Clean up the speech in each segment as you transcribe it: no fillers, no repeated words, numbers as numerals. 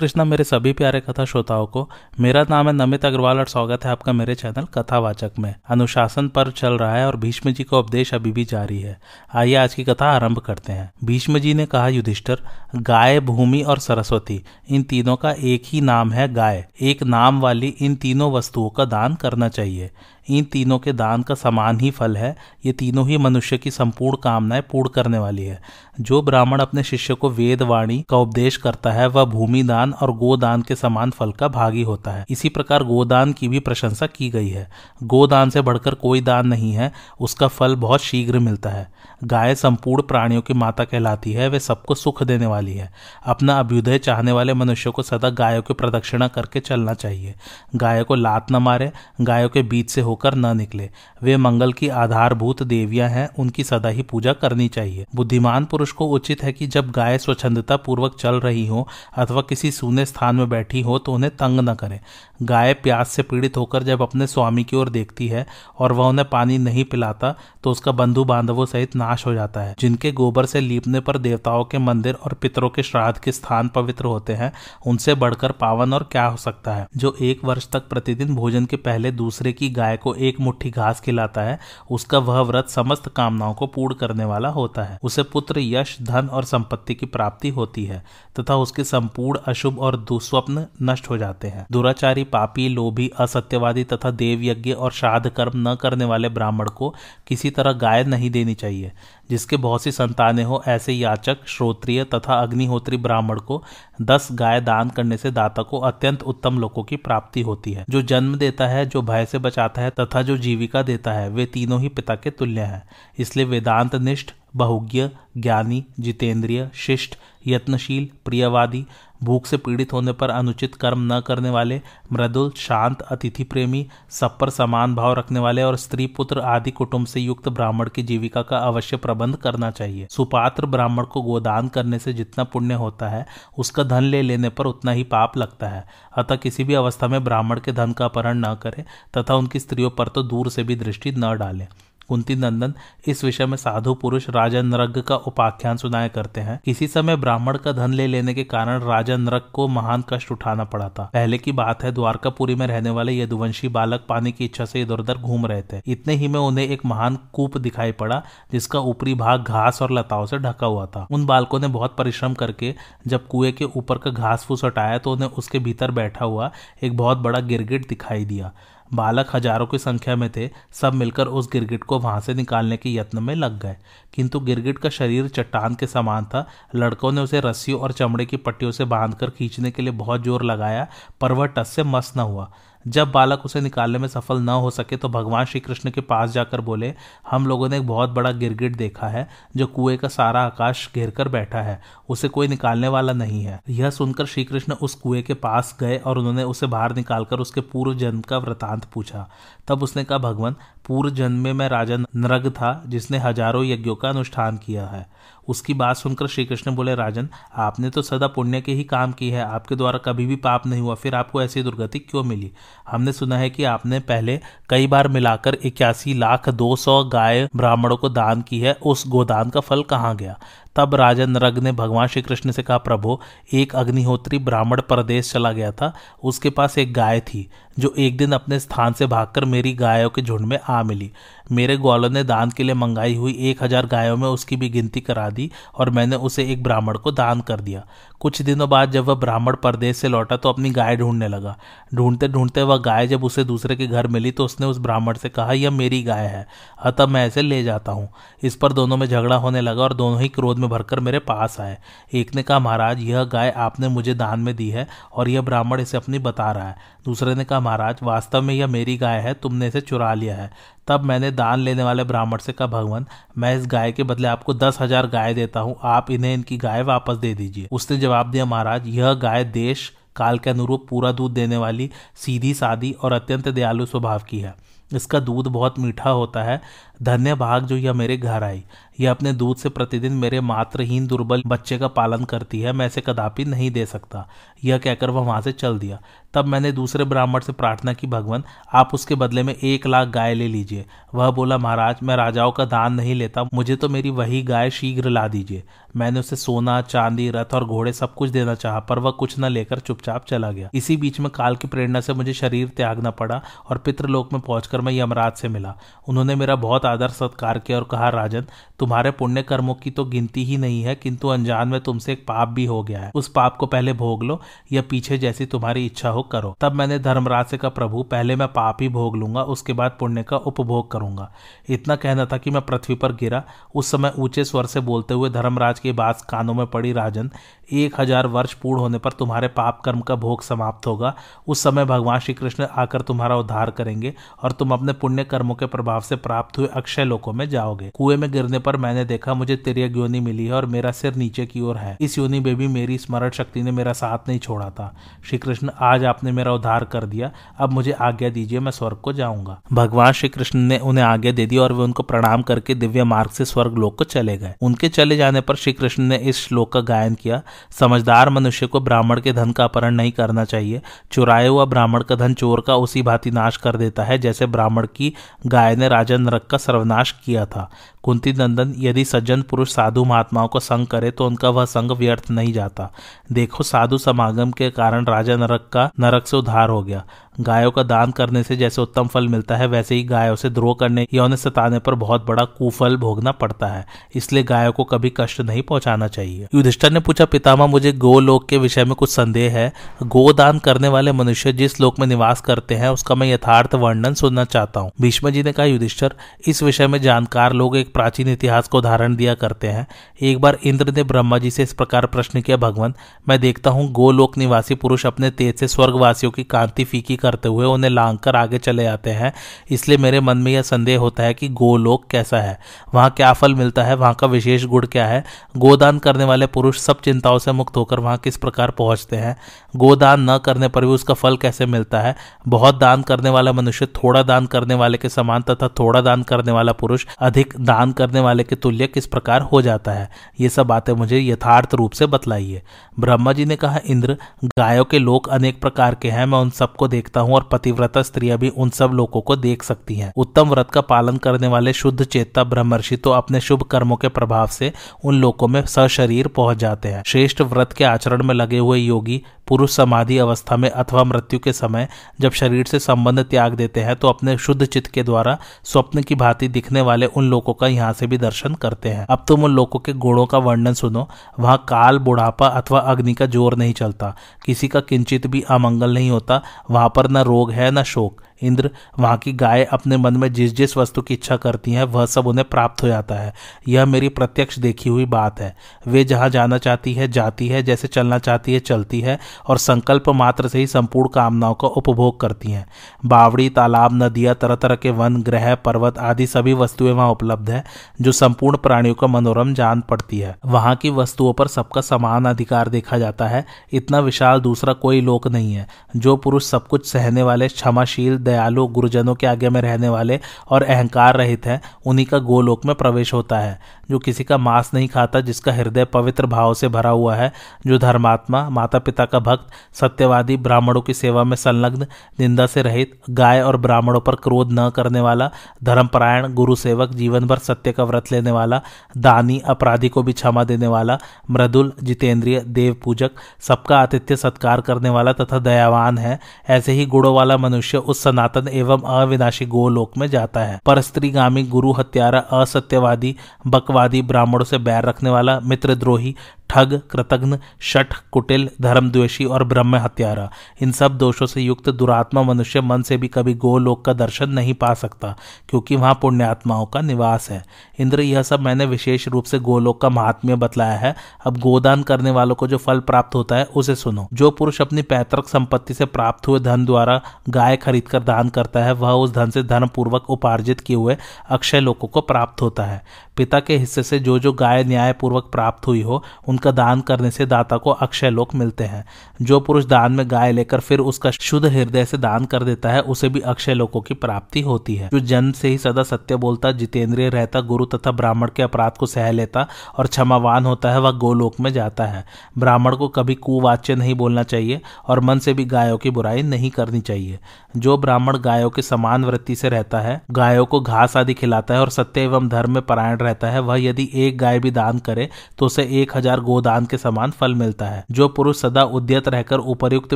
कृष्णा, मेरे सभी प्यारे कथा श्रोताओं को, मेरा नाम है नमिता अग्रवाल और स्वागत है आपका मेरे चैनल कथावाचक में। अनुशासन पर्व चल रहा है और भीष्म जी का उपदेश अभी भी जारी है। आइए आज की कथा आरंभ करते हैं। भीष्म जी ने कहा, युधिष्ठिर, गाय, भूमि और सरस्वती, इन तीनों का एक ही नाम है गाय। एक नाम वाली इन तीनों वस्तुओं का दान करना चाहिए। इन तीनों के दान का समान ही फल है। ये तीनों ही मनुष्य की संपूर्ण कामनाएं पूर्ण करने वाली है। जो ब्राह्मण अपने शिष्य को वेद वाणी का उपदेश करता है वह भूमि दान और गोदान के समान फल का भागी होता है। इसी प्रकार गोदान की भी प्रशंसा की गई है। गोदान से बढ़कर कोई दान नहीं है, उसका फल बहुत शीघ्र मिलता है। गाय संपूर्ण प्राणियों की माता कहलाती है, वे सबको सुख देने वाली है। अपना अभ्युदय चाहने वाले मनुष्य को सदा गायों की प्रदक्षिणा करके चलना चाहिए। गायों को लात न मारे, गायों के बीच से कर न निकले। वे मंगल की आधारभूत देवियां हैं, उनकी सदा ही पूजा करनी चाहिए। बुद्धिमान पुरुष को उचित है कि जब गाय स्वच्छंदता पूर्वक चल रही हो अथवा किसी सूने स्थान में बैठी हो तो उन्हें तंग न करें। गाय प्यास से पीड़ित होकर जब अपने स्वामी की ओर देखती है और वह उन्हें पानी नहीं पिलाता तो उसका बंधु बांधवों सहित नाश हो जाता है। जिनके गोबर से लीपने पर देवताओं के मंदिर और पितरों के श्राद्ध के स्थान पवित्र होते हैं, उनसे बढ़कर पावन और क्या हो सकता है। जो 1 वर्ष तक प्रतिदिन भोजन के पहले दूसरे की गाय को 1 मुट्ठी घास खिलाता है, उसका वह व्रत समस्त कामनाओं को पूर्ण करने वाला होता है। उसे पुत्र, यश, धन और संपत्ति की प्राप्ति होती है तथा उसके संपूर्ण अशुभ और दुस्वप्न नष्ट हो जाते हैं। दुराचारी, पापी, लोभी, असत्यवादी तथा देवयज्ञ और श्राद्ध कर्म न करने वाले ब्राह्मण को किसी तरह गाय नहीं देनी चाहिए। जिसके बहुत सी संतानें हो ऐसे याचक, श्रोत्रिय तथा अग्निहोत्री ब्राह्मण को 10 गाय दान करने से दाता को अत्यंत उत्तम लोकों की प्राप्ति होती है। जो जन्म देता है, जो भय से बचाता है तथा जो जीविका देता है, वे तीनों ही पिता के तुल्य हैं। इसलिए वेदांत निष्ठ, बहुज्ञ, ज्ञानी, जितेंद्रिय, शिष्ट, यत्नशील, प्रियवादी, भूख से पीड़ित होने पर अनुचित कर्म न करने वाले, मृदुल, शांत, अतिथि प्रेमी, सब पर समान भाव रखने वाले और स्त्री, पुत्र आदि कुटुंब से युक्त ब्राह्मण की जीविका का अवश्य प्रबंध करना चाहिए। सुपात्र ब्राह्मण को गोदान करने से जितना पुण्य होता है उसका धन ले लेने पर उतना ही पाप लगता है। अतः किसी भी अवस्था में ब्राह्मण के धन का अपहरण न करे तथा उनकी स्त्रियों पर तो दूर से भी दृष्टि न डाले। कुंती नंदन, इस विषय में साधु पुरुष राजनरग का उपाख्यान सुनाया करते हैं। किसी समय ब्राह्मण का धन ले लेने के कारण राजनरग को महान कष्ट उठाना पड़ा था। पहले की बात है, द्वारकापुरी में रहने वाले यदुवंशी बालक पानी की इच्छा से इधर उधर घूम रहे थे। इतने ही में उन्हें एक महान कूप दिखाई पड़ा जिसका ऊपरी भाग घास और लताओं से ढका हुआ था। उन बालकों ने बहुत परिश्रम करके जब कुएं के ऊपर का घास फूस हटाया तो उन्हें उसके भीतर बैठा हुआ एक बहुत बड़ा गिरगिट दिखाई दिया। बालक हजारों की संख्या में थे, सब मिलकर उस गिरगिट को वहां से निकालने के यत्न में लग गए, किंतु गिरगिट का शरीर चट्टान के समान था। लड़कों ने उसे रस्सियों और चमड़े की पट्टियों से बांधकर खींचने के लिए बहुत जोर लगाया, पर वह टस से मस न हुआ। जब बालक उसे निकालने में सफल न हो सके तो भगवान श्री कृष्ण के पास जाकर बोले, हम लोगों ने एक बहुत बड़ा गिरगिट देखा है जो कुएं का सारा आकाश घेर कर बैठा है, उसे कोई निकालने वाला नहीं है। यह सुनकर श्री कृष्ण उस कुएं के पास गए और उन्होंने उसे बाहर निकालकर उसके पूर्व जन्म का वृतांत पूछा। तब उसने कहा, भगवान, पूर्व जन्म में मैं राजा नरग था जिसने हजारों यज्ञों का अनुष्ठान किया है। उसकी बात सुनकर श्री कृष्ण बोले, राजन, आपने तो सदा पुण्य के ही काम की है, आपके द्वारा कभी भी पाप नहीं हुआ, फिर आपको ऐसी दुर्गति क्यों मिली? हमने सुना है कि आपने पहले कई बार मिलाकर 81,200,000 गाय ब्राह्मणों को दान की है, उस गोदान का फल कहाँ गया? तब राजनरग ने भगवान श्री कृष्ण से कहा, प्रभु, एक अग्निहोत्री ब्राह्मण परदेश चला गया था, उसके पास एक गाय थी जो एक दिन अपने स्थान से भागकर मेरी गायों के झुंड में आ मिली। मेरे ग्वालों ने दान के लिए मंगाई हुई 1000 गायों में उसकी भी गिनती करा दी और मैंने उसे एक ब्राह्मण को दान कर दिया। कुछ दिनों बाद जब वह ब्राह्मण परदेश से लौटा तो अपनी गाय ढूंढने लगा। ढूंढते ढूंढते वह गाय जब उसे दूसरे के घर मिली तो उसने उस ब्राह्मण से कहा, यह मेरी गाय है, अतः मैं इसे ले जाता हूँ। इस पर दोनों में झगड़ा होने लगा और दोनों ही क्रोध में भरकर मेरे पास आए। एक ने कहा, महाराज, यह गाय आपने मुझे दान में दी है और यह ब्राह्मण इसे अपनी बता रहा है। दूसरे ने कहा, महाराज, वास्तव में यह मेरी गाय है, तुमने इसे चुरा लिया है। तब मैंने दान लेने वाले ब्राह्मण से कहा, भगवान, मैं इस गाय के बदले आपको 10,000 गाय देता हूँ, आप इन्हें इनकी गाय वापस दे दीजिए। उसने जवाब दिया, महाराज, यह गाय देश काल के अनुरूप पूरा दूध देने वाली, सीधी सादी और अत्यंत दयालु स्वभाव की है। इसका दूध बहुत मीठा होता है। धन्य भाग जो यह मेरे घर आई। यह अपने दूध से प्रतिदिन मेरे मात्रहीन दुर्बल बच्चे का पालन करती है, मैं इसे कदापि नहीं दे सकता। यह कहकर वह वहां से चल दिया। तब मैंने दूसरे ब्राह्मण से प्रार्थना की, भगवान आप उसके बदले में 1,00,000 गाय ले लीजिए। वह बोला, महाराज मैं राजाओं का दान नहीं लेता, मुझे तो मेरी वही गाय शीघ्र ला दीजिए। मैंने उसे सोना चांदी रथ और घोड़े सब कुछ देना चाहा, पर वह कुछ न लेकर चुपचाप चला गया। इसी बीच में काल की प्रेरणा से मुझे शरीर त्यागना पड़ा और पितृलोक में पहुंचकर मैं यमराज से मिला। उन्होंने मेरा बहुत आदर सत्कार किया और कहा, राजन तुम्हारे पुण्य कर्मों की तो गिनती ही नहीं है, किंतु अनजान में तुमसे एक पाप भी हो गया है। उस पाप को पहले भोग लो या पीछे जैसी तुम्हारी इच्छा हो करो। तब मैंने धर्मराज से कहा, प्रभु पहले मैं पाप ही भोग लूंगा, उसके बाद पुण्य का उपभोग करूंगा। इतना कहना था कि मैं पृथ्वी पर गिरा। उस समय ऊंचे स्वर से बोलते हुए धर्मराज की बात कानों में पड़ी, राजन 1,000 वर्ष पूर्ण होने पर तुम्हारे पाप कर्म का भोग समाप्त होगा। उस समय भगवान श्री कृष्ण आकर तुम्हारा उद्धार करेंगे और तुम अपने पुण्य कर्मों के प्रभाव से प्राप्त हुए अक्षय लोकों में जाओगे। कुएं में गिरने पर मैंने देखा मुझे तिर्यक योनि मिली है और मेरा सिर नीचे की ओर है। इस योनि में भी मेरी स्मरण शक्ति ने मेरा साथ नहीं छोड़ा था। श्री कृष्ण आज आपने मेरा उद्धार कर दिया, अब मुझे आज्ञा दीजिए, मैं स्वर्ग को जाऊंगा। भगवान श्री कृष्ण ने उन्हें आज्ञा दे दी और वे उनको प्रणाम करके दिव्य मार्ग से स्वर्ग लोक को चले गए। उनके चले जाने पर श्री कृष्ण ने इस श्लोक का गायन किया, समझदार मनुष्य को ब्राह्मण के धन का अपहरण नहीं करना चाहिए। चुराया हुआ ब्राह्मण का धन चोर का उसी भांति नाश कर देता है जैसे ब्राह्मण की गाय ने राजनरग का सर्वनाश किया था। कुंती नंदन, यदि सज्जन पुरुष साधु महात्माओं को संग करे तो उनका वह संग व्यर्थ नहीं जाता। देखो साधु समागम के कारण राजा नरक का नरक से उद्धार हो गया। गायों का दान करने से जैसे उत्तम फल मिलता है, वैसे ही गायों से द्रोह करने या उन्हें सताने पर बहुत बड़ा कुफल भोगना पड़ता है। इसलिए गायों को कभी कष्ट नहीं पहुंचाना चाहिए। युधिष्ठिर ने पूछा, पितामह मुझे गोलोक के विषय में कुछ संदेह है। गोदान करने वाले मनुष्य जिस लोक में निवास करते हैं उसका मैं यथार्थ वर्णन सुनना चाहता हूँ। भीष्म जी ने कहा, युधिष्ठिर इस विषय में जानकार लोग एक प्राचीन इतिहास को उदाहरण दिया करते हैं। एक बार इंद्र ने ब्रह्मा जी से इस प्रकार प्रश्न किया, भगवान मैं देखता हूँ गोलोक निवासी पुरुष अपने तेज से स्वर्गवासियों की कांति फीकी करते हुए उन्हें लांग कर आगे चले जाते हैं। इसलिए मेरे मन में यह संदेह होता है कि गोलोक कैसा है, वहाँ क्या फल मिलता है, वहाँ का विशेष गुण क्या है। गोदान करने वाले पुरुष सब चिंताओं से मुक्त होकर वहाँ किस प्रकार पहुँचते हैं। गोदान न करने पर भी उसका फल कैसे मिलता है। बहुत दान करने वाला मनुष्य थोड़ा दान करने वाले के समान तथा थोड़ा दान करने वाला पुरुष अधिक दान करने वाले के तुल्य किस प्रकार हो जाता है। ये सब बातें मुझे यथार्थ रूप से बतलाइए। ब्रह्मा जी ने कहा, इंद्र गायों के लोक अनेक प्रकार के हैं, मैं उन सबको देखता हूँ और पतिव्रता स्त्रियां भी उन सब लोगों को देख सकती हैं। उत्तम व्रत का पालन करने वाले शुद्ध चेता ब्रह्मर्षि तो अपने शुभ कर्मों के प्रभाव से उन लोकों में सशरीर पहुंच जाते हैं। श्रेष्ठ व्रत के आचरण में लगे हुए योगी पुरुष समाधि अवस्था में अथवा मृत्यु के समय जब शरीर से संबंध त्याग देते हैं तो अपने शुद्ध चित्त के द्वारा स्वप्न की भांति दिखने वाले उन लोगों का यहाँ से भी दर्शन करते हैं। अब तुम उन लोगों के गुणों का वर्णन सुनो। वहाँ काल, बुढ़ापा अथवा अग्नि का जोर नहीं चलता, किसी का किंचित भी अमंगल नहीं होता, वहाँ पर न रोग है न शोक। इंद्र वहाँ की गाय अपने मन में जिस जिस वस्तु की इच्छा करती है वह सब उन्हें प्राप्त हो जाता है। यह मेरी प्रत्यक्ष देखी हुई बात है। वे जहाँ जाना चाहती है जाती है, जैसे चलना चाहती है चलती है, और संकल्प मात्र से ही संपूर्ण कामनाओं का उपभोग करती हैं। बावड़ी, तालाब, नदियाँ, तरह तरह के वन, ग्रह, पर्वत आदि सभी वस्तुएं वहाँ उपलब्ध है जो संपूर्ण प्राणियों का मनोरम जान पड़ती है। वहाँ की वस्तुओं पर सबका समान अधिकार देखा जाता है। इतना विशाल दूसरा कोई लोक नहीं है। जो पुरुष सब कुछ सहने वाले, क्षमाशील, दयालु, गुरुजनों के आज्ञा में रहने वाले और अहंकार रहित हैं, उन्हीं का गोलोक में प्रवेश होता है। जो किसी का मांस नहीं खाता, जिसका हृदय पवित्र भाव से भरा हुआ है, जो धर्मात्मा, माता पिता का भक्त, सत्यवादी, ब्राह्मणों की सेवा में संलग्न, निंदा से रहित, गाय और ब्राह्मणों पर क्रोध न करने वाला, धर्मपरायण, गुरु सेवक, जीवन भर सत्य का व्रत लेने वाला, दानी, अपराधी को भी क्षमा देने वाला, मृदुल, जितेंद्रिय, देव पूजक, सबका आतिथ्य सत्कार करने वाला तथा दयावान है। ऐसे ही गुणों वाला मनुष्य उस सनातन एवं अविनाशी गोलोक में जाता है। पर स्त्रीगामी, गुरु हत्यारा, असत्यवादी, बकवादी, ब्राह्मणों से बैर रखने वाला, मित्रद्रोही, ठग, कृतघ्न, शठ, कुटिल, धर्मद्वेषी और ब्रह्म हत्यारा, इन सब दोषों से युक्त दुरात्मा मनुष्य मन से भी कभी गोलोक का दर्शन नहीं पा सकता, क्योंकि वहाँ पुण्यात्माओं का निवास है। इंद्र यह सब मैंने विशेष रूप से गोलोक का महात्म्य बतलाया है। अब गोदान करने वालों को जो फल प्राप्त होता है उसे सुनो। जो पुरुष अपनी पैतृक संपत्ति से प्राप्त हुए धन द्वारा गाय खरीद कर दान करता है वह उस धन से धर्मपूर्वक उपार्जित किए हुए अक्षय लोकों को प्राप्त होता है। पिता के हिस्से से जो जो गाय न्यायपूर्वक प्राप्त हुई हो उनका दान करने से दाता को अक्षय लोक मिलते हैं। जो पुरुष दान में गाय लेकर फिर उसका शुद्ध हृदय से दान कर देता है उसे भी अक्षय लोकों की प्राप्ति होती है। जो जन्म से ही सदा सत्य बोलता, जितेंद्रिय रहता, गुरु तथा ब्राह्मण के अपराध को सह लेता और क्षमावान होता है वह गोलोक में जाता है। ब्राह्मण को कभी कुवाच्य नहीं बोलना चाहिए और मन से भी गायों की बुराई नहीं करनी चाहिए। जो ब्राह्मण गायों के समान वृत्ति से रहता है, गायों को घास आदि खिलाता है और सत्य एवं धर्म में परायण रहता है, वह यदि एक गाय भी दान करे तो उसे 1000 गोदान के समान फल मिलता है। जो पुरुष सदा उद्यत रहकर उपयुक्त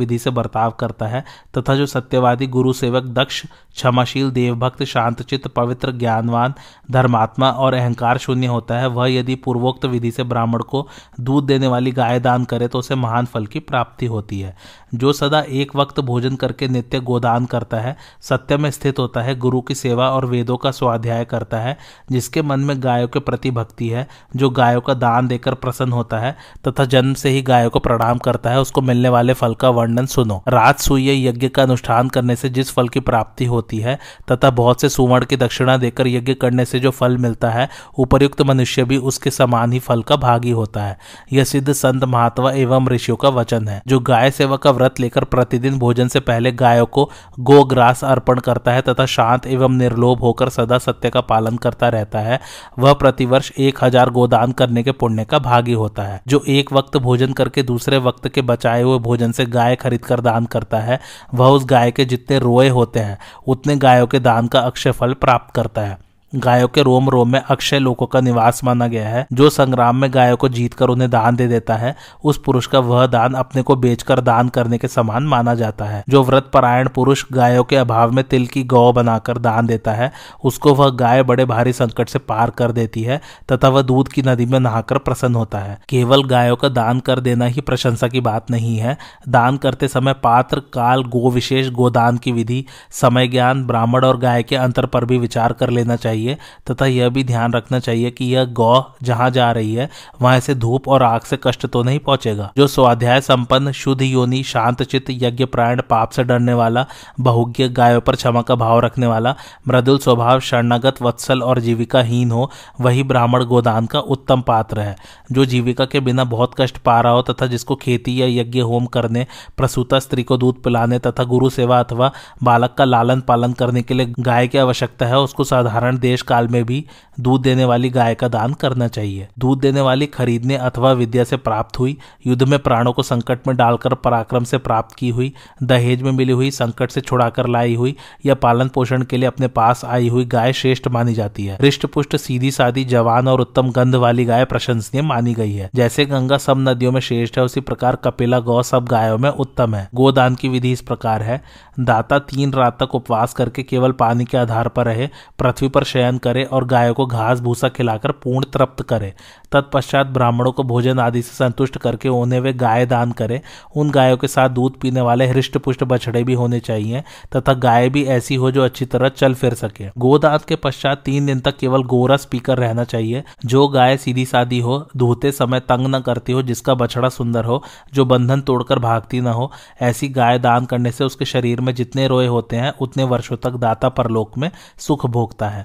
विधि से बर्ताव करता है तथा जो सत्यवादी, गुरु सेवक, दक्ष, क्षमाशील, देवभक्त, शांतचित्त, पवित्र, ज्ञानवान, धर्मात्मा और अहंकार शून्य होता है, वह यदि पूर्वोक्त विधि से ब्राह्मण को दूध देने वाली गाय दान करे तो उसे महान फल की प्राप्ति होती है। जो सदा एक वक्त भोजन करके नित्य गोदान करता है, सत्य में स्थित होता है, गुरु की सेवा और वेदों का स्वाध्याय करता है, जिसके मन में गायों के प्रति भक्ति है, जो गायों का दान देकर प्रसन्न होता है तथा जन्म से ही गायों को प्रणाम करता है, उसको मिलने वाले फल का वर्णन सुनो। राजसूय यज्ञ का अनुष्ठान करने से जिस फल की प्राप्ति होती है तथा बहुत से सुवर्ण की दक्षिणा देकर यज्ञ करने से जो फल मिलता है, उपयुक्त मनुष्य भी उसके समान ही फल का भागी होता है। यह सिद्ध संत, महात्मा एवं ऋषियों का वचन है। जो गाय सेवा का व्रत लेकर प्रतिदिन भोजन से पहले गायों को गोग्रास अर्पण करता है तथा शांत एवं निर्लोभ होकर सदा सत्य का पालन करता रहता है, वह प्रतिवर्ष 1000 गोदान करने के पुण्य का भागी होता है। जो एक वक्त भोजन करके दूसरे वक्त के बचाए हुए भोजन से गाय खरीद कर दान करता है, वह उस गाय के जितने रोए होते हैं उतने गायों के दान का अक्षय फल प्राप्त करता है। गायों के रोम रोम में अक्षय लोकों का निवास माना गया है। जो संग्राम में गायों को जीतकर उन्हें दान दे देता है, उस पुरुष का वह दान अपने को बेचकर दान करने के समान माना जाता है। जो व्रत परायण पुरुष गायों के अभाव में तिल की गौ बनाकर दान देता है, उसको वह गाय बड़े भारी संकट से पार कर देती है तथा वह दूध की नदी में नहाकर प्रसन्न होता है। केवल गायों का दान कर देना ही प्रशंसा की बात नहीं है। दान करते समय पात्र, काल, गो विशेष, गोदान की विधि, समय ज्ञान, ब्राह्मण और गाय के अंतर पर भी विचार कर लेना चाहिए तथा यह भी ध्यान रखना चाहिए कि यह गौ जहां जा रही है वहां से धूप और आग से कष्ट तो नहीं पहुंचेगा। जो स्वाध्याय संपन्न, शुद्ध योनि, शांतचित, यज्ञपरायण, पाप से डरने वाला, बहुज्ञ, गायों पर क्षमा का भाव रखने वाला, मृदुल स्वभाव, शरणागत, वत्सल और जीविकाहीन हो, वही ब्राह्मण गोदान का उत्तम पात्र है। जो जीविका के बिना बहुत कष्ट पा रहा हो तथा जिसको खेती या यज्ञ होम करने, प्रसूता स्त्री को दूध पिलाने तथा गुरु सेवा अथवा बालक का लालन पालन करने के लिए गाय की आवश्यकता है, उसको साधारण देश काल में भी दूध देने वाली गाय का दान करना चाहिए। दूध देने वाली खरीदने अथवा विद्या से प्राप्त हुई, युद्ध में प्राणों को संकट में डालकर पराक्रम से प्राप्त की हुई, दहेज में मिली हुई, संकट से छुड़ाकर लाई हुई या पालन पोषण के लिए अपने पास आई हुई गाय श्रेष्ठ मानी जाती है। हृष्ट पुष्ट, सीधी सादी, जवान और उत्तम गंध वाली गाय प्रशंसनीय मानी गई है। जैसे गंगा सब नदियों में श्रेष्ठ है, उसी प्रकार कपिला गौ सब गायों में उत्तम है। गोदान की विधि इस प्रकार है। दाता 3 रात तक उपवास करके केवल पानी के आधार पर रहे, पृथ्वी पर शयन करे और गायों को घास भूसा खिलाकर पूर्ण तृप्त करे। तत्पश्चात ब्राह्मणों को भोजन आदि से संतुष्ट करके उन्हें वे गाय दान करें। उन गायों के साथ दूध पीने वाले हृष्ट पुष्ट बछड़े भी होने चाहिए तथा गाय भी ऐसी हो जो अच्छी तरह चल फिर सके। गोदान के पश्चात 3 दिन तक केवल गोरस पीकर रहना चाहिए। जो गाय सीधी सादी हो, धोते समय तंग न करती हो, जिसका बछड़ा सुंदर हो, जो बंधन तोड़कर भागती न हो, ऐसी गाय दान करने से उसके शरीर में जितने रोए होते हैं उतने वर्षों तक दाता परलोक में सुख भोगता है।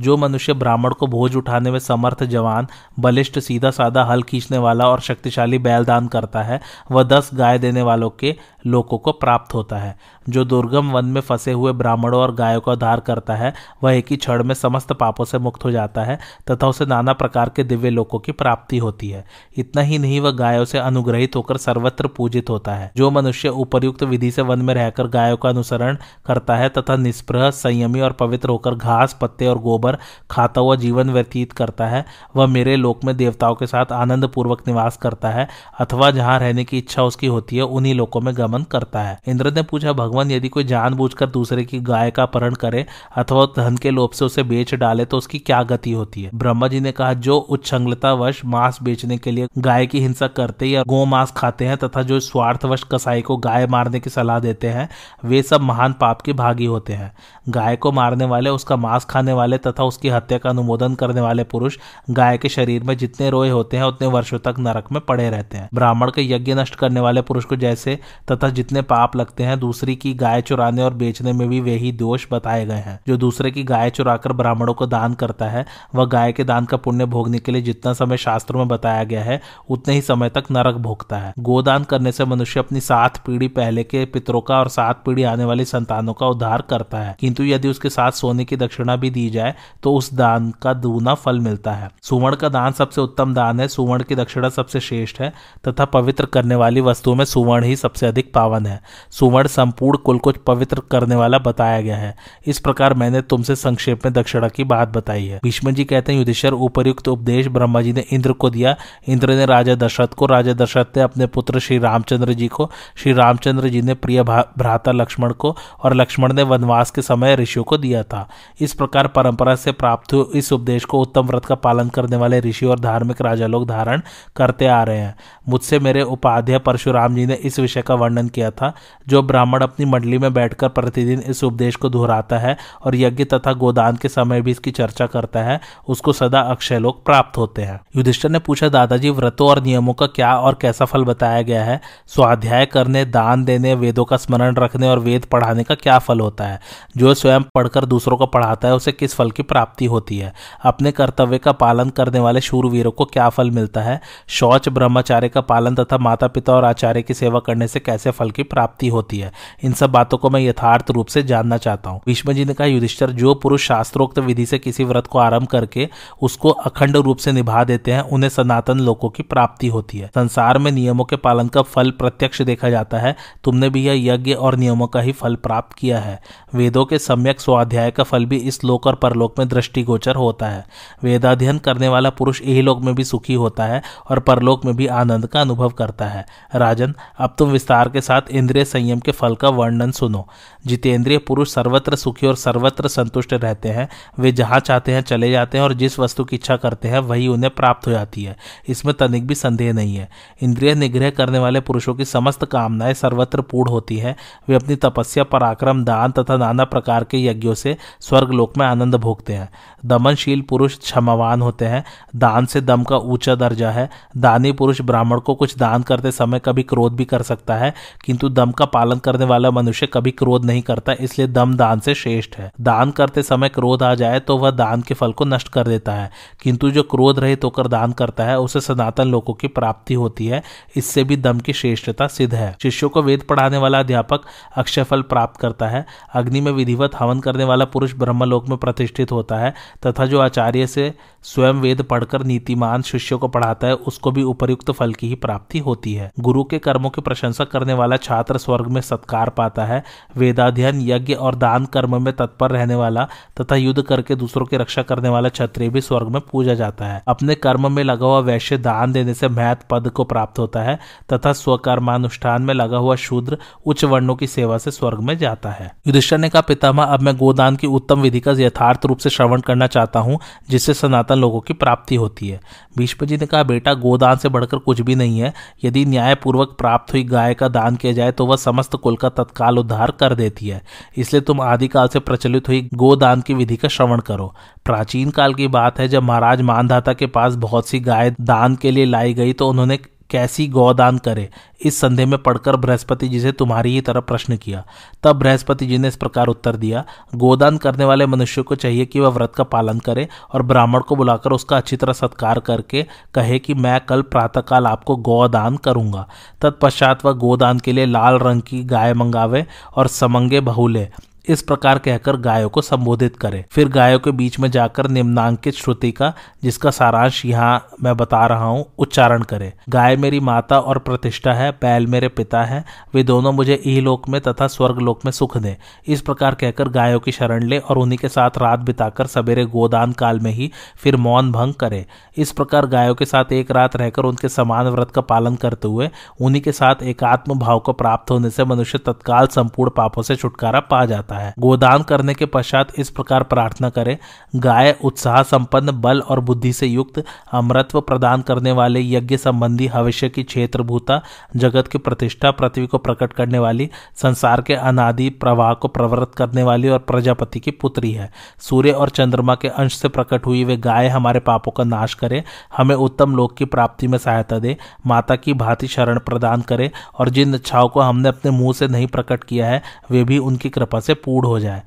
जो मनुष्य ब्राह्मण को बोझ उठाने में समर्थ, जवान, बलिष्ठ, सीधा साधा, हल खींचने वाला और शक्तिशाली बैल दान करता है, वह 10 गाय देने वालों के लोकों को प्राप्त होता है। जो दुर्गम वन में फंसे हुए ब्राह्मणों और गायों का उद्धार करता है, वह एक ही क्षण में समस्त पापों से मुक्त हो जाता है तथा उसे नाना प्रकार के दिव्य लोकों की प्राप्ति होती है। इतना ही नहीं, वह गायों से अनुग्रहित होकर सर्वत्र पूजित होता है। जो मनुष्य उपयुक्त विधि से वन में रहकर गायों का अनुसरण करता है तथा निष्प्रह, संयमी और पवित्र होकर घास, पत्ते और गोबर खाता हुआ जीवन व्यतीत करता है, वह मेरे लोक में देवताओं के साथ आनंद पूर्वक निवास करता है अथवा जहां रहने की इच्छा उसकी होती है उन्हीं लोकों में गमन करता है। इंद्र ने पूछा, भगवान, यदि कोई जानबूझकर दूसरे की गाय का अपहरण करे अथवा धन के लोभ से उसे बेच डाले तो उसकी क्या गति होती है? ब्रह्मा जी ने कहा, जो उच्छृंखलतावश मांस बेचने के लिए गाय की हिंसा करते या गौ मांस खाते हैं तथा जो स्वार्थवश कसाई को गाय मारने की सलाह देते हैं, वे सब महान पाप के भागी होते हैं। गाय को मारने वाले, उसका मांस खाने वाले तथा तथा उसकी हत्या का अनुमोदन करने वाले पुरुष गाय के शरीर में जितने रोए होते हैं उतने वर्षों तक नरक में पड़े रहते हैं। ब्राह्मण के यज्ञ नष्ट करने वाले पुरुष को जैसे तथा जितने पाप लगते हैं, दूसरी की गाय चुराने और बेचने में भी वे ही दोष बताए गए हैं। जो दूसरे की गाय चुराकर ब्राह्मणों को दान करता है वह गाय के दान का पुण्य भोगने के लिए जितना समय शास्त्रों में बताया गया है उतने ही समय तक नरक भोगता है। गोदान करने से मनुष्य अपनी 7 पीढ़ी पहले के पितरों का और 7 पीढ़ी आने वाली संतानों का उद्धार करता है, किंतु यदि उसके साथ सोने की दक्षिणा भी दी जाए तो उस दान का दूना फल मिलता है। सुवर्ण का दान सबसे उत्तम दान है, सुवर्ण की दक्षिणा सबसे श्रेष्ठ है तथा पवित्र करने वाली वस्तुओं में सुवर्ण ही सबसे अधिक पावन है। सुवर्ण संपूर्ण कुल को पवित्र करने वाला बताया गया है। इस प्रकार मैंने तुमसे संक्षेप में दक्षिणा की बात बताई है। भीष्म जी कहते हैं, युधिष्ठिर, उपयुक्त उपदेश ब्रह्मा जी ने इंद्र को दिया, इंद्र ने राजा दशरथ को, राजा दशरथ ने अपने पुत्र श्री रामचंद्र जी को, श्री रामचंद्र जी ने प्रिय भ्राता लक्ष्मण को और लक्ष्मण ने वनवास के समय ऋषियों को दिया था। इस प्रकार परंपरा से प्राप्त इस उपदेश को उत्तम व्रत का पालन करने वाले ऋषि और धार्मिक राजा लोग धारण करते आ रहे हैं। मुझसे मेरे उपाध्याय परशुराम जी ने इस विषय का वर्णन किया था। जो ब्राह्मण अपनी मंडली में बैठकर प्रतिदिन इस उपदेश को दोहराता है और यज्ञ तथा गोदान के समय भी इसकी चर्चा करता है उसको सदा अक्षय लोक प्राप्त होते हैं। युधिष्ठिर ने पूछा, दादाजी, व्रतों और नियमों का क्या और कैसा फल बताया गया है? स्वाध्याय करने, दान देने, वेदों का स्मरण रखने और वेद पढ़ाने का क्या फल होता है? जो स्वयं पढ़कर दूसरों को पढ़ाता है उसे किस फल की प्राप्ति होती है? अपने कर्तव्य का पालन करने वाले शूरवीरों को क्या फल मिलता है? शौच, ब्रह्मचार्य का पालन तथा माता पिता और आचार्य की सेवा करने से कैसे फल की प्राप्ति होती है? इन सब बातों को मैं यथार्थ रूप से जानना चाहता हूँ। भीष्म जी ने कहा, युधिष्ठिर, जो पुरुष शास्त्रोक्त विधि से किसी व्रत को आरंभ करके उसको अखंड रूप से निभा देते हैं उन्हें सनातन लोकों की प्राप्ति होती है। संसार में नियमों के पालन का फल प्रत्यक्ष देखा जाता है। तुमने भी यह यज्ञ और नियमों का ही फल प्राप्त किया है। वेदों के सम्यक स्वाध्याय का फल भी इस लोक और परलोक में दृष्टिगोचर होता है। वेदाध्ययन करने वाला पुरुष यही लोक में भी सुखी होता है और परलोक में भी आनंद का अनुभव करता है। राजन, अब तुम विस्तार के साथ इंद्रिय संयम के फल का वर्णन सुनो। जितेंद्रिय पुरुष सर्वत्र सुखी और सर्वत्र संतुष्ट रहते हैं। वे जहां चाहते हैं चले जाते हैं और जिस वस्तु की इच्छा करते हैं वही उन्हें प्राप्त हो जाती है, इसमें तनिक भी संदेह नहीं है। इंद्रिय निग्रह करने वाले पुरुषों की समस्त कामनाएं सर्वत्र पूर्ण होती है। वे अपनी तपस्या, पराक्रम, दान तथा नाना प्रकार के यज्ञों से स्वर्गलोक में आनंद भोगते हैं। दमनशील पुरुष क्षमावान होते हैं। दान से दम का ऊंचा दर्जा है। दानी पुरुष ब्राह्मण को कुछ दान करते समय कभी क्रोध भी कर सकता है, किंतु दम का पालन करने वाला मनुष्य कभी क्रोध नहीं करता, इसलिए दम दान से श्रेष्ठ है। दान करते समय क्रोध आ जाए तो वह दान के फल को नष्ट कर देता है, किंतु जो क्रोध रहित होकर दान करता है उसे सनातन लोकों की प्राप्ति होती है। इससे भी दम की श्रेष्ठता सिद्ध है। शिष्यों को वेद पढ़ाने वाला अध्यापक अक्षय फल प्राप्त करता है। अग्नि में विधिवत हवन करने वाला पुरुष ब्रह्मलोक में प्रतिष्ठित होता है तथा जो आचार्य से स्वयं वेद पढ़कर नीतिमान शिष्यों को पढ़ाता है उसको भी उपयुक्त फल की ही प्राप्ति होती है। गुरु के कर्मों की प्रशंसा करने वाला छात्र स्वर्ग में सत्कार पाता है। वेदाध्ययन, यज्ञ और दान कर्म में तत्पर रहने वाला तथा युद्ध करके दूसरों की रक्षा करने वाला क्षत्रिय भी स्वर्ग में पूजा जाता है। अपने कर्म में लगा हुआ वैश्य दान देने से महत् पद को प्राप्त होता है तथा स्वकर्मानुष्ठान में लगा हुआ शूद्र उच्च वर्णों की सेवा से स्वर्ग में जाता है। युधिष्ठिर ने कहा, पितामह, अब मैं गोदान की उत्तम विधि का यथार्थ रूप से श्रवण करना चाहता हूं जिससे सनातन लोगों की प्राप्ति होती है। भीष्म जी ने कहा, बेटा, गोदान से बढ़कर कुछ भी नहीं है। यदि न्यायपूर्वक प्राप्त हुई गाय का दान किया जाए तो वह समस्त कुल का तत्काल उद्धार कर देती है, इसलिए तुम आदिकाल से प्रचलित हुई गोदान की विधि का श्रवण करो। प्राचीन काल की बात है, जब महाराज मानधाता के पास बहुत सी गाय दान के लिए लाई गई तो उन्होंने कैसी गौदान करे, इस संदेह में पढ़कर बृहस्पति जी से तुम्हारी ही तरह प्रश्न किया। तब बृहस्पति जी ने इस प्रकार उत्तर दिया, गोदान करने वाले मनुष्य को चाहिए कि वह व्रत का पालन करे और ब्राह्मण को बुलाकर उसका अच्छी तरह सत्कार करके कहे कि मैं कल प्रातःकाल आपको गौदान करूंगा। तत्पश्चात वह गोदान के लिए लाल रंग की गाय मंगावे और समंगे बहुले, इस प्रकार कहकर गायों को संबोधित करे। फिर गायों के बीच में जाकर निम्नांकित श्रुति का, जिसका सारांश यहाँ मैं बता रहा हूँ, उच्चारण करे। गाय मेरी माता और प्रतिष्ठा है, बैल मेरे पिता है, वे दोनों मुझे इहलोक में तथा स्वर्गलोक में सुख दे। इस प्रकार कहकर गायों की शरण ले और उन्हीं के साथ रात बिताकर सवेरे गोदान काल में ही फिर मौन भंग करे। इस प्रकार गायों के साथ एक रात रहकर उनके समान व्रत का पालन करते हुए उन्हीं के साथ एकात्म भाव को प्राप्त होने से मनुष्य तत्काल संपूर्ण पापों से छुटकारा पा जाता है। जाता है। गोदान करने के पश्चात इस प्रकार प्रार्थना करें। गाय उत्साह संपन्न, बल और बुद्धि से युक्त, अमृतत्व प्रदान करने वाले, यज्ञ संबंधी भविष्य की क्षेत्रभूता, जगत की प्रतिष्ठा, पृथ्वी को प्रकट करने वाली, संसार के अनादि प्रवाह को प्रवृत्त करने वाली और प्रजापति की पुत्री है। सूर्य और चंद्रमा के अंश से प्रकट हुई वे गाय हमारे पापों का नाश करे, हमें उत्तम लोक की प्राप्ति में सहायता दे, माता की भांति शरण प्रदान करे और जिन इच्छाओं को हमने अपने मुंह से नहीं प्रकट किया है वे भी उनकी कृपा से पूर्ण हो जाए।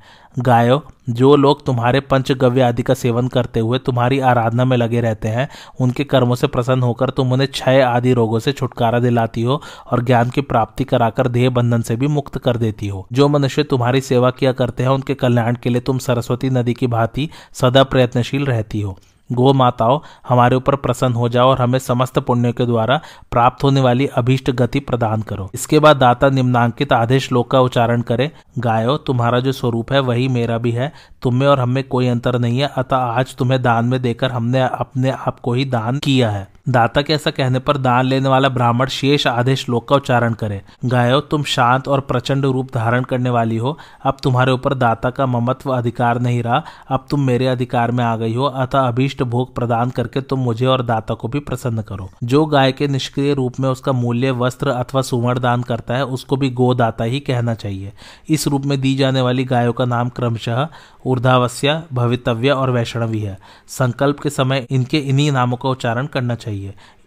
गायों, जो लोग तुम्हारे पंचगव्य आदि का सेवन करते हुए तुम्हारी आराधना में लगे रहते हैं, उनके कर्मों से प्रसन्न होकर तुम उन्हें क्षय आदि रोगों से छुटकारा दिलाती हो और ज्ञान की प्राप्ति कराकर देह बंधन से भी मुक्त कर देती हो। जो मनुष्य तुम्हारी सेवा किया करते हैं उनके कल्याण के लिए तुम सरस्वती नदी की भांति सदा प्रयत्नशील रहती हो। गो माताओं, हमारे ऊपर प्रसन्न हो जाओ और हमें समस्त पुण्यों के द्वारा प्राप्त होने वाली अभीष्ट गति प्रदान करो। इसके बाद दाता निम्नांकित आधे श्लोक का उच्चारण करे। गायों, तुम्हारा जो स्वरूप है वही मेरा भी है, तुम्हें और हमें कोई अंतर नहीं है, अतः आज तुम्हें दान में देकर हमने अपने आप को ही दान किया है। दाता के ऐसा कहने पर दान लेने वाला ब्राह्मण शेष आधे श्लोक का उच्चारण करे। गायों, तुम शांत और प्रचंड रूप धारण करने वाली हो, अब तुम्हारे ऊपर दाता का ममत्व अधिकार नहीं रहा, अब तुम मेरे अधिकार में आ गई हो, अतः अभीष्ट भोग प्रदान करके तुम मुझे और दाता को भी प्रसन्न करो। जो गाय के निष्क्रिय रूप में उसका मूल्य वस्त्र अथवा सुवर्ण दान करता है उसको भी गोदाता ही कहना चाहिए। इस रूप में दी जाने वाली गायों का नाम क्रमशः ऊर्ध्वावस्या, भवितव्य और वैष्णवी है। संकल्प के समय इनके इन्हीं नामों का उच्चारण करना चाहिए।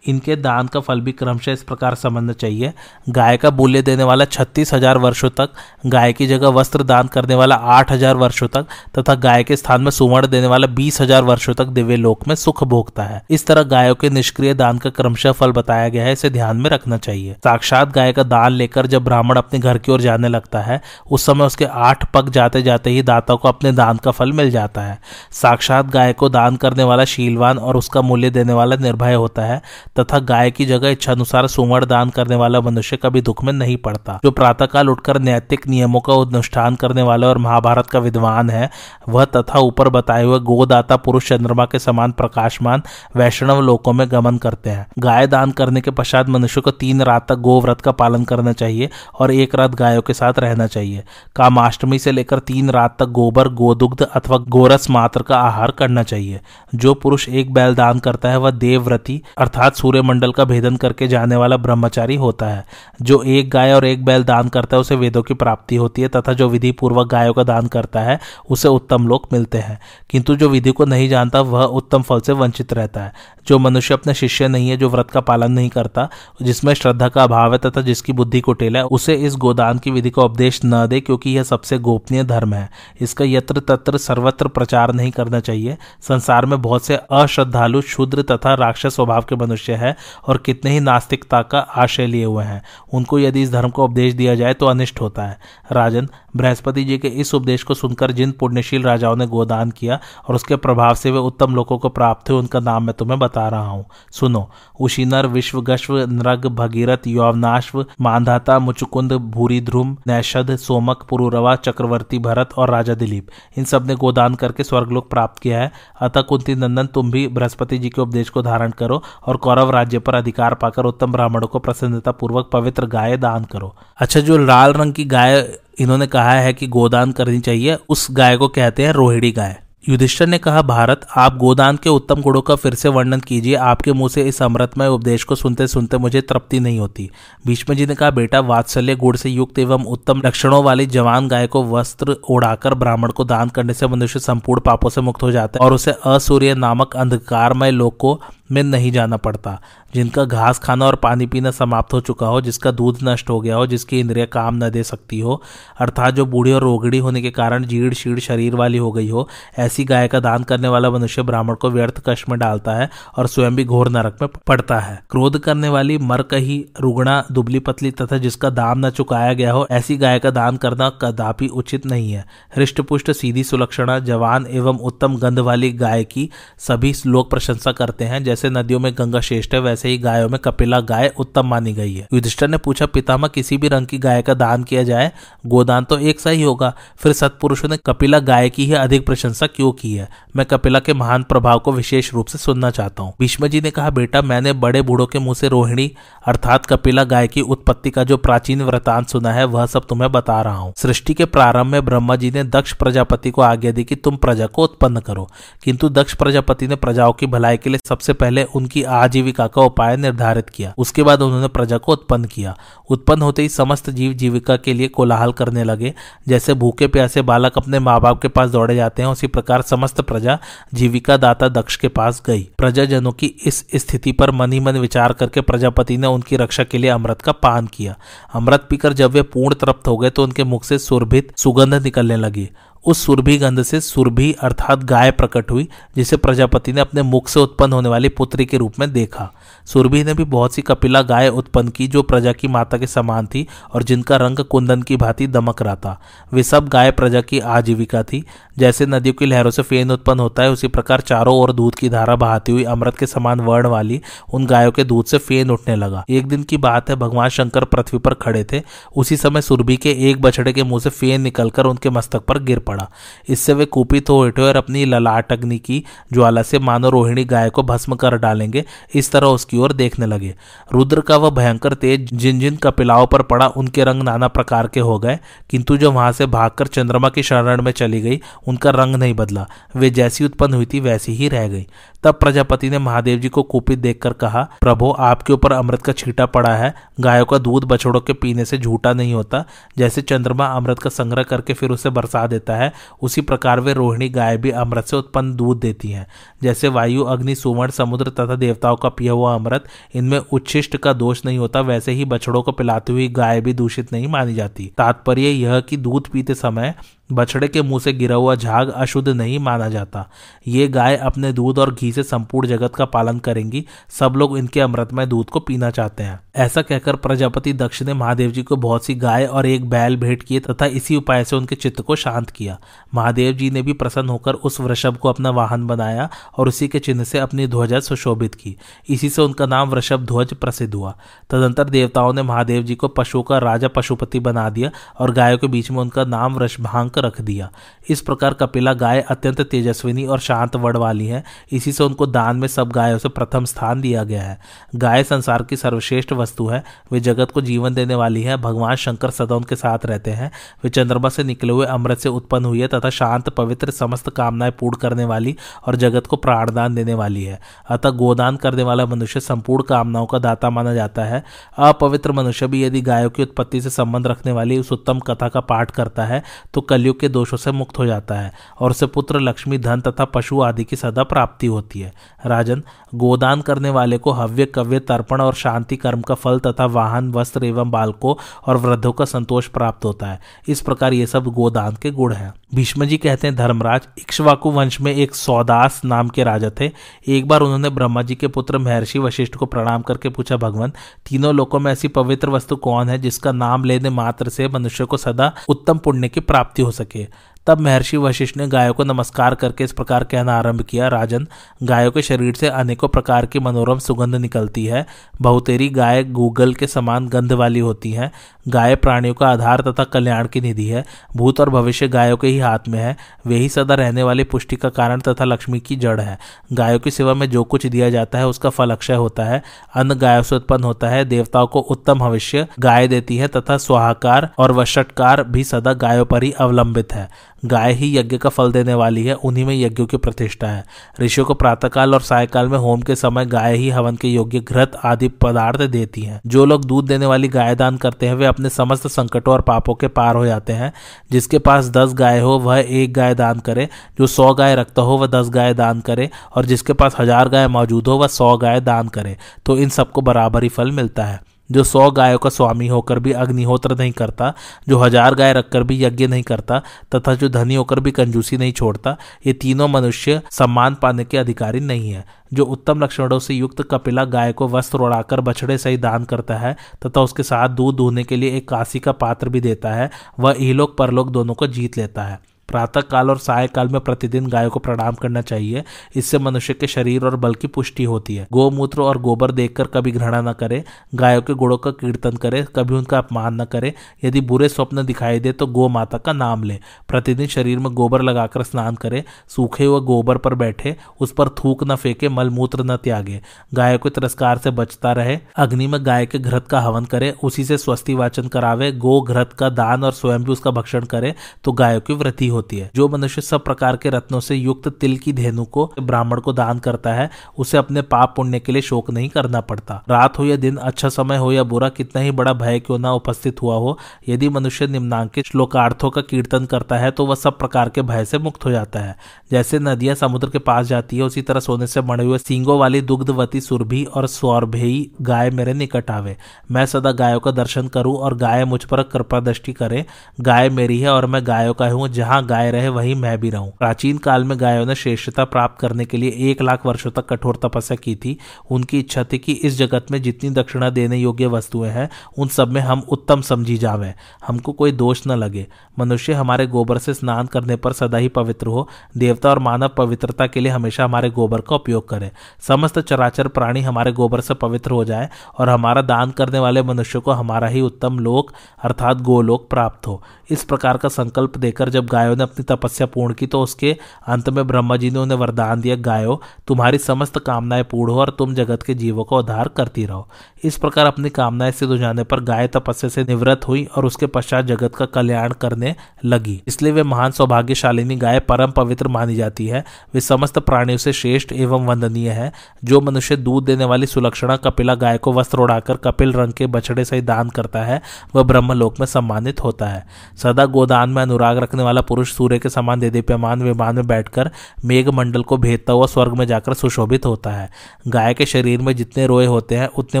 इनके दान का फल भी क्रमशः इस प्रकार समझना चाहिए। गाय का मूल्य देने वाला 36,000 वर्षों तक, गाय की जगह वस्त्र दान करने वाला 8,000 वर्षों तक तथा गाय के स्थान में सुवर्ण देने वाला 20,000 वर्षों तक दिव्य लोक में सुख भोगता है। इस तरह गायों के निष्क्रिय दान का क्रमशः फल बताया गया है, इसे ध्यान में रखना चाहिए। साक्षात गाय का दान लेकर जब ब्राह्मण अपने घर की ओर जाने लगता है उस समय उसके 8 पग जाते जाते ही दाता को अपने दान का फल मिल जाता है। साक्षात गाय को दान करने वाला शीलवान और उसका मूल्य देने वाला निर्भय होता है तथा गाय की जगह इच्छा अनुसार सुवर्ण दान करने वाला मनुष्य कभी दुख में नहीं पड़ता। जो प्रातःकाल उठकर नैतिक नियमों का अनुष्ठान करने वाला और महाभारत का विद्वान है वह तथा ऊपर बताए हुए गोदाता पुरुष चंद्रमा के समान प्रकाशमान वैष्णव लोकों में गमन करते हैं। गाय दान करने के पश्चात मनुष्य को 3 रात तक गोव्रत का पालन करना चाहिए और 1 रात गायों के साथ रहना चाहिए। कामाष्टमी से लेकर 3 रात तक गोबर, गोदुग्ध अथवा गोरस मात्र का आहार करना चाहिए। जो पुरुष 1 बैल दान करता है वह देवव्रती अर्थात सूर्यमंडल का भेदन करके जाने वाला ब्रह्मचारी होता है। जो 1 गाय और 1 बैल दान करता है उसे वेदों की प्राप्ति होती है तथा जो विधि पूर्वक गायों का दान करता है उसे उत्तम लोक मिलते हैं, किंतु जो विधि को नहीं जानता वह उत्तम फल से वंचित रहता है। जो मनुष्य अपने शिष्य नहीं है, जो व्रत का पालन नहीं करता, जिसमें श्रद्धा का अभाव है तथा जिसकी बुद्धि कुटिल है, उसे इस गोदान की विधि का उपदेश न दे, क्योंकि यह सबसे गोपनीय धर्म है। इसका यत्र तत्र सर्वत्र प्रचार नहीं करना चाहिए। संसार में बहुत से अश्रद्धालु, शूद्र तथा राक्षस स्वभाव के मनुष्य है और कितने ही नास्तिकता का आशय लिए हुए हैं। उनको यदि इस धर्म को उपदेश दिया जाए तो अनिष्ट होता है। राजन, बृहस्पति जी के इस उपदेश को सुनकर जिन पुण्यशील राजाओं ने गोदान किया और उसके प्रभाव से वे उत्तम लोगों को प्राप्त हुए, उनका नाम मैं तुम्हें बता रहा हूँ। सुनो, उशीनर, विश्वगश्व, नृग, भगीरथ, यौवनाश्व, मानधाता, मुचुकुंद, भूरीध्रुम, नैष, सोमक, पुरुरवा, चक्रवर्ती भरत और राजा दिलीप, इन सब ने गोदान करके स्वर्गलोक प्राप्त किया है। अतः कुंती नंदन, तुम भी बृहस्पति जी के उपदेश को धारण करो और कौरव राज्य पर अधिकार पाकर उत्तम ब्राह्मणों को प्रसन्नता पूर्वक पवित्र गाय दान करो। अच्छा, जो लाल रंग की गाय इन्होंने कहा है कि गोदान करनी चाहिए, उस गाय को कहते हैं रोहिणी गाय। युधिष्ठिर ने कहा, भारत, आप गोदान के उत्तम गुणों का फिर से वर्णन कीजिए। आपके मुंह से इस अमृतमय उपदेश को सुनते सुनते मुझे तृप्ति नहीं होती। भीष्म जी ने कहा, बेटा, वात्सल्य गुण से युक्त एवं उत्तम लक्षणों वाली जवान गाय को वस्त्र ओढ़ाकर ब्राह्मण को दान करने से मनुष्य संपूर्ण पापों से मुक्त हो जाता है और उसे असूर्य नामक अंधकारमय लोक को में नहीं जाना पड़ता, जिनका घास खाना और पानी पीना समाप्त हो चुका हो, जिसका दूध नष्ट हो गया हो, जिसकी इंद्रियां काम न दे सकती हो, अर्थात जो बूढ़ी और रोगड़ी होने के कारण जीर्ण शीर्ण शरीर वाली हो गई हो, ऐसी गाय का दान करने वाला मनुष्य ब्राह्मण को व्यर्थ कष्ट में डालता है और स्वयं भी घोर नरक में पड़ता है। क्रोध करने वाली, मरकही, रुगणा, दुबली पतली तथा जिसका दाम न चुकाया गया हो, ऐसी गाय का दान करना कदापि उचित नहीं है। हृष्टपुष्ट, सीधी सुलक्षणा, जवान एवं उत्तम गंध वाली गाय की सभी लोग प्रशंसा करते हैं। जैसे नदियों में गंगा श्रेष्ठ है वैसे ही गायों में कपिला गाय उत्तम मानी गई है। युधिष्ठिर ने पूछा, पितामह किसी भी रंग की गाय का दान किया जाए, गोदान तो एक सा ही होगा, फिर सत्पुरुषों ने कपिला गाय की ही अधिक प्रशंसा क्यों की है? मैं कपिला के महान प्रभाव को विशेष रूप से सुनना चाहता हूँ। भीष्म जी ने कहा, बेटा मैंने बड़े बूढ़ों के मुंह से रोहिणी अर्थात कपिला गाय की उत्पत्ति का जो प्राचीन वृतांत सुना है वह सब तुम्हें बता रहा हूँ। सृष्टि के प्रारंभ में ब्रह्मा जी ने दक्ष प्रजापति को आज्ञा दी कि तुम प्रजा को उत्पन्न करो, किंतु दक्ष प्रजापति ने प्रजाओं की भलाई के लिए सबसे पहले उनकी आजीविका का उपाय निर्धारित किया। उसके बाद उन्होंने प्रजा को उत्पन्न किया। उत्पन्न होते ही समस्त जीव जीविका के लिए कोलाहल करने लगे। जैसे भूखे प्यासे बालक अपने माँ बाप के पास दौड़े जाते हैं, उसी प्रकार समस्त प्रजा जीविका दाता दक्ष के पास गई। प्रजाजनों की इस स्थिति पर मन ही मन विचार करके प्रजापति ने उनकी रक्षा के लिए अमृत का पान किया। अमृत पीकर जब वे पूर्ण तृप्त हो गए तो उनके मुख से सुरभित सुगंध निकलने लगी। उस सुरभि गंध से सुरभि अर्थात गाय प्रकट हुई, जिसे प्रजापति ने अपने मुख से उत्पन्न होने वाली पुत्री के रूप में देखा। सुरभि ने भी बहुत सी कपिला गाय उत्पन्न की जो प्रजा की माता के समान थी और जिनका रंग कुंदन की भांति दमक रहा था। वे सब गाय प्रजा की आजीविका थी। जैसे नदियों की लहरों से फेन उत्पन्न होता है, उसी प्रकार चारों ओर दूध की धारा बहाती हुई अमृत के समान वर्ण वाली उन गायों के दूध से फेन उठने लगा। एक दिन की बात है, भगवान शंकर पृथ्वी पर खड़े थे। उसी समय सुरभि के एक बछड़े के मुंह से फेन निकलकर उनके मस्तक पर गिर पड़ा। इससे वे कुपित हो उठे और अपनी ललाट अग्नि की ज्वाला से मानो रोहिणी गाय को भस्म कर डालेंगे, इस तरह उसकी ओर देखने लगे। रुद्र का वह भयंकर तेज जिन जिन कपिलाओं पर पड़ा उनके रंग नाना प्रकार के हो गए, किंतु जो वहां से भागकर चंद्रमा की शरण में चली गई उनका रंग नहीं बदला, वे जैसी उत्पन्न हुई थी वैसी ही रह गई। तब प्रजापति ने महादेव जी को कुपित देखकर कहा, प्रभो आपके ऊपर अमृत का छींटा पड़ा है। गायों का दूध बछड़ों के पीने से झूठा नहीं होता। जैसे चंद्रमा अमृत का संग्रह करके फिर उसे बरसा देता है, उसी प्रकार वे रोहिणी गाय भी अमृत से उत्पन्न दूध देती हैं। जैसे वायु, अग्नि, सुवर्ण, समुद्र तथा देवताओं का पिया हुआ अमृत, इनमें उच्छिष्ट का दोष नहीं होता, वैसे ही बछड़ों को पिलाती हुई गाय भी दूषित नहीं मानी जाती। तात्पर्य यह कि दूध पीते समय बछड़े के मुंह से गिरा हुआ झाग अशुद्ध नहीं माना जाता। ये गाय अपने दूध और घी से संपूर्ण जगत का पालन करेंगी। सब लोग इनके अमृतमय दूध को पीना चाहते हैं। ऐसा कहकर प्रजापति दक्ष ने महादेव जी को बहुत सी गाय और एक बैल भेंट किए तथा इसी उपाय से उनके चित्त को शांत किया। महादेव जी ने भी प्रसन्न होकर उस वृषभ को अपना वाहन बनाया और उसी के चिन्ह से अपनी ध्वजा सुशोभित की। इसी से उनका नाम वृषभ ध्वज प्रसिद्ध हुआ। तदंतर देवताओं ने महादेव जी को पशुओं का राजा पशुपति बना दिया और गायों के बीच में उनका नाम वृषभांक रख दिया। इस प्रकार कपिला गाय अत्यंत तेजस्विनी और शांत वर्ण वाली है। इसी से उनको दान में सब गायों से प्रथम स्थान दिया गया है। गाय संसार की सर्वश्रेष्ठ वस्तु है। वे जगत को जीवन देने वाली है। भगवान शंकर सदा उनके साथ रहते हैं। वे चंद्रमा से निकले हुए अमृत से उत्पन्न हुई है तथा शांत पवित्र समस्त कामनाएं पूर्ण करने वाली और जगत को प्राणदान देने वाली है। अतः गोदान करने वाला मनुष्य संपूर्ण कामनाओं का दाता माना जाता है। अपवित्र मनुष्य भी यदि गायों की उत्पत्ति से संबंध रखने वाली उस उत्तम कथा का पाठ करता है तो कलयुग के दोषों से मुक्त हो जाता है और उसे पुत्र, लक्ष्मी, धन तथा पशु आदि की सदा प्राप्ति होती है। राजन, गोदान करने वाले को हव्य, कव्य, तर्पण और शांति कर्म का फल तथा वाहन, वस्त्र एवं बालकों और वृद्धों का संतोष प्राप्त होता है। इस प्रकार ये सब गोदान के गुण हैं। भीष्म जी कहते हैं, धर्मराज, इक्ष्वाकु वंश में एक सौदास नाम के राजा थे। एक बार उन्होंने ब्रह्मा जी के पुत्र महर्षि वशिष्ठ को प्रणाम करके पूछा, भगवान, तीनों लोकों में ऐसी पवित्र वस्तु कौन है जिसका नाम लेने मात्र से मनुष्य को सदा उत्तम पुण्य की प्राप्ति हो सके? तब महर्षि वशिष्ठ ने गायों को नमस्कार करके इस प्रकार कहना आरंभ किया, राजन, गायों के शरीर से अनेकों प्रकार की मनोरम सुगंध निकलती है। बहुतेरी गाय गूगल के समान गंध वाली होती हैं। गाय प्राणियों का आधार तथा कल्याण की निधि है। भूत और भविष्य गायों के ही हाथ में है। वे ही सदा रहने वाली पुष्टि का कारण तथा लक्ष्मी की जड़ है। गायों की सेवा में जो कुछ दिया जाता है उसका फल अक्षय होता है। अन्न गायों से उत्पन्न होता है। देवताओं को उत्तम भविष्य गाय देती है तथा स्वाहाकार और वशटकार भी सदा गायों पर ही अवलंबित है। गाय ही यज्ञ का फल देने वाली है। उन्हीं में यज्ञों की प्रतिष्ठा है। ऋषियों को प्रातःकाल और सायकाल में होम के समय गाय ही हवन के योग्य घृत आदि पदार्थ देती हैं। जो लोग दूध देने वाली गाय दान करते हैं वे अपने समस्त संकटों और पापों के पार हो जाते हैं। जिसके पास 10 गाय हो वह एक गाय दान करे। जो 100 गाय रखता हो वह 10 गाय दान करे। और जिसके पास 1000 गाय मौजूद हो वह 100 गाय दान करे। तो इन सबको बराबर ही फल मिलता है। जो 100 गायों का स्वामी होकर भी अग्निहोत्र नहीं करता, जो 1000 गाय रखकर भी यज्ञ नहीं करता तथा जो धनी होकर भी कंजूसी नहीं छोड़ता, ये तीनों मनुष्य सम्मान पाने के अधिकारी नहीं है। जो उत्तम लक्षणों से युक्त कपिला गाय को वस्त्र ओढ़ाकर बछड़े सही दान करता है तथा उसके साथ दूध दूहने के लिए एक कांसी का पात्र भी देता है, वह इहलोक परलोक दोनों को जीत लेता है। प्रातः काल और सायकाल में प्रतिदिन गाय को प्रणाम करना चाहिए। इससे मनुष्य के शरीर और बल की पुष्टि होती है। गोमूत्र और गोबर देखकर कभी घृणा न करे। गायों के गुणों का कीर्तन करे, कभी उनका अपमान न करे। यदि बुरे स्वप्न दिखाई दे तो गो माता का नाम ले। प्रतिदिन शरीर में गोबर लगाकर स्नान करे। सूखे हुए गोबर पर बैठे, उस पर थूक न फेंके, मलमूत्र न त्यागे। गायों के तिरस्कार से बचता रहे। अग्नि में गाय के घृत का हवन करे, उसी से स्वस्ति वाचन करावे। गो घृत का दान और स्वयं भी उसका भक्षण करे तो गायों की वृद्धि होती है। जो मनुष्य सब प्रकार के रत्नों से युक्त तिल की धेनु को ब्राह्मण को दान करता है, उसे अपने पाप पुण्य के लिए शोक नहीं करना पड़ता। रात हो या दिन, अच्छा समय हो या बुरा, कितना ही बड़ा भय क्यों ना उपस्थित हुआ हो, यदि मनुष्य निम्नांकित श्लोकार्थों का कीर्तन करता है तो वह सब प्रकार के भय से मुक्त हो जाता है। जैसे नदियां समुद्र के पास जाती है, उसी तरह सोने से बने हुए सींगों वाली दुग्धवती सुरभि और सौरभेयी गाय मेरे निकट आवे। मैं सदा गायों का दर्शन करूं और गाय मुझ पर कृपा दृष्टि करे। गाय मेरी है और मैं गायों का हूं, जहां गाय रहे वहीं मैं भी रहूं। प्राचीन काल में गायों ने श्रेष्ठता प्राप्त करने के लिए 1,00,000 वर्षों तक कठोर तपस्या की थी। उनकी इच्छा थी कि इस जगत में जितनी दक्षिणा देने योग्य वस्तुएं हैं उन सब में हम उत्तम समझी जावे, हमको कोई दोष न लगे। मनुष्य हमारे गोबर से स्नान करने पर सदा ही पवित्र हो। देवता और मानव पवित्रता के लिए हमेशा हमारे गोबर का उपयोग करें। समस्त चराचर प्राणी हमारे गोबर से पवित्र हो जाए और हमारा दान करने वाले मनुष्य को हमारा ही उत्तम लोक अर्थात गोलोक प्राप्त हो। इस प्रकार का संकल्प देकर जब गायों ने अपनी तपस्या पूर्ण की तो उसके अंत में ब्रह्मा जी ने उन्हें वरदान दिया, गायों तुम्हारी समस्त कामनाएं पूर्ण हो और तुम जगत के जीवों का उद्धार करती रहो। इस प्रकार अपनी कामनाएं सिद्ध हो जाने पर गाय तपस्या से निवृत्त हुई और उसके पश्चात जगत का कल्याण करने लगी। इसलिए वे महान सौभाग्यशालिनी गाय परम पवित्र मानी जाती है। वे समस्त प्राणियों से श्रेष्ठ एवं वंदनीय है। जो मनुष्य दूध देने वाली सुलक्षणा कपिला गाय को वस्त्र उड़ाकर कपिल रंग के बछड़े से दान करता है, वह ब्रह्मलोक में सम्मानित होता है। सदा गोदान में अनुराग रखने वाला पुरुष सूर्य के समान देदीप्यमान विमान में बैठकर मेघ मंडल को भेदता हुआ स्वर्ग में जाकर सुशोभित होता है। गाय के शरीर में जितने रोए होते हैं उतने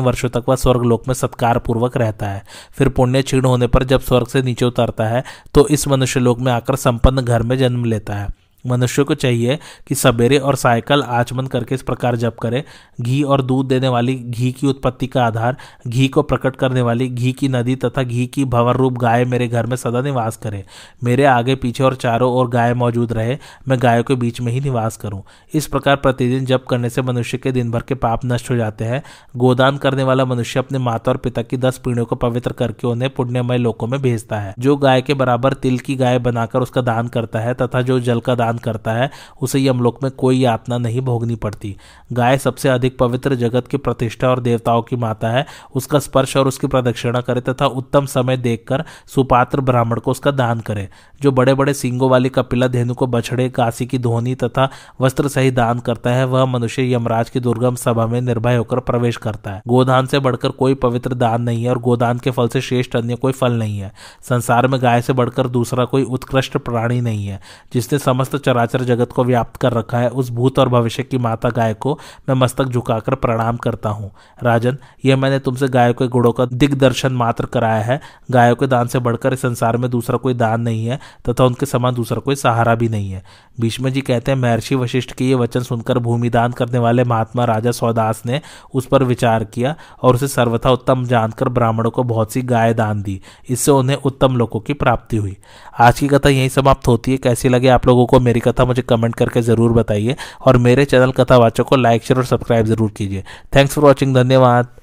वर्षों तक वह स्वर्ग लोक में सत्कार पूर्वक रहता है। फिर पुण्य क्षीण होने पर जब स्वर्ग से नीचे उतरता है तो इस मनुष्य लोक में आकर संपन्न घर में जन्म लेता है। मनुष्य को चाहिए कि सवेरे और सायकाल आचमन करके इस प्रकार जप करे। घी और दूध देने वाली घी की उत्पत्ति का आधार, घी को प्रकट करने वाली घी की नदी तथा घी की भंवर रूप गाय मेरे घर में सदा निवास करे। मेरे आगे पीछे और चारों ओर गाय मौजूद रहे, मैं गायों के बीच में ही निवास करूं। इस प्रकार प्रतिदिन जप करने से मनुष्य के दिन भर के पाप नष्ट हो जाते हैं। गोदान करने वाला मनुष्य अपने माता और पिता की 10 पीढ़ियों को पवित्र करके उन्हें पुण्यमय लोकों में भेजता है। जो गाय के बराबर तिल की गाय बनाकर उसका दान करता है तथा जो जल का करता है उसे यमलोक में कोई यातना नहीं भोगनी पड़ती। गाय सबसे अधिक पवित्र जगत की प्रतिष्ठा और देवताओं की माता है। उसका स्पर्श और उसकी प्रदक्षिणा करे तथा उत्तम समय देखकर सुपात्र ब्राह्मण को उसका दान करे। जो बड़े बड़े सींगों वाली कपिला धेनु को बछड़े काशी की धोनी तथा वस्त्र सही दान करता है, वह मनुष्य यमराज की दुर्गम सभा में निर्भय होकर प्रवेश करता है। गोदान से बढ़कर कोई पवित्र दान नहीं है और गोदान के फल से श्रेष्ठ अन्य कोई फल नहीं है। संसार में गाय से बढ़कर दूसरा कोई उत्कृष्ट प्राणी नहीं है। जिसने समस्त चराचर जगत को व्याप्त कर रखा है, उस भूत और भविष्य की माता गाय को मैं मस्तक झुकाकर प्रणाम करता हूँ। राजन, यह मैंने तुमसे गायों के गुणों का दिग्दर्शन मात्र कराया है। गायों के दान से बढ़कर इस संसार में दूसरा कोई दान नहीं है तथा उनके समान दूसरा कोई सहारा भी नहीं है। भीष्म जी कहते हैं, महर्षि वशिष्ठ के ये वचन सुनकर भूमिदान करने वाले महात्मा राजा सौदास ने उस पर विचार किया और उसे सर्वथा उत्तम जानकर ब्राह्मणों को बहुत सी गाय दान दी। इससे उन्हें उत्तम लोकों की प्राप्ति हुई। आज की कथा यहीं समाप्त होती है। कैसी लगे आप लोगों को मेरी कथा, मुझे कमेंट करके जरूर बताइए और मेरे चैनल कथावाचक को लाइक, शेयर और सब्सक्राइब जरूर कीजिए। थैंक्स फॉर वॉचिंग, धन्यवाद।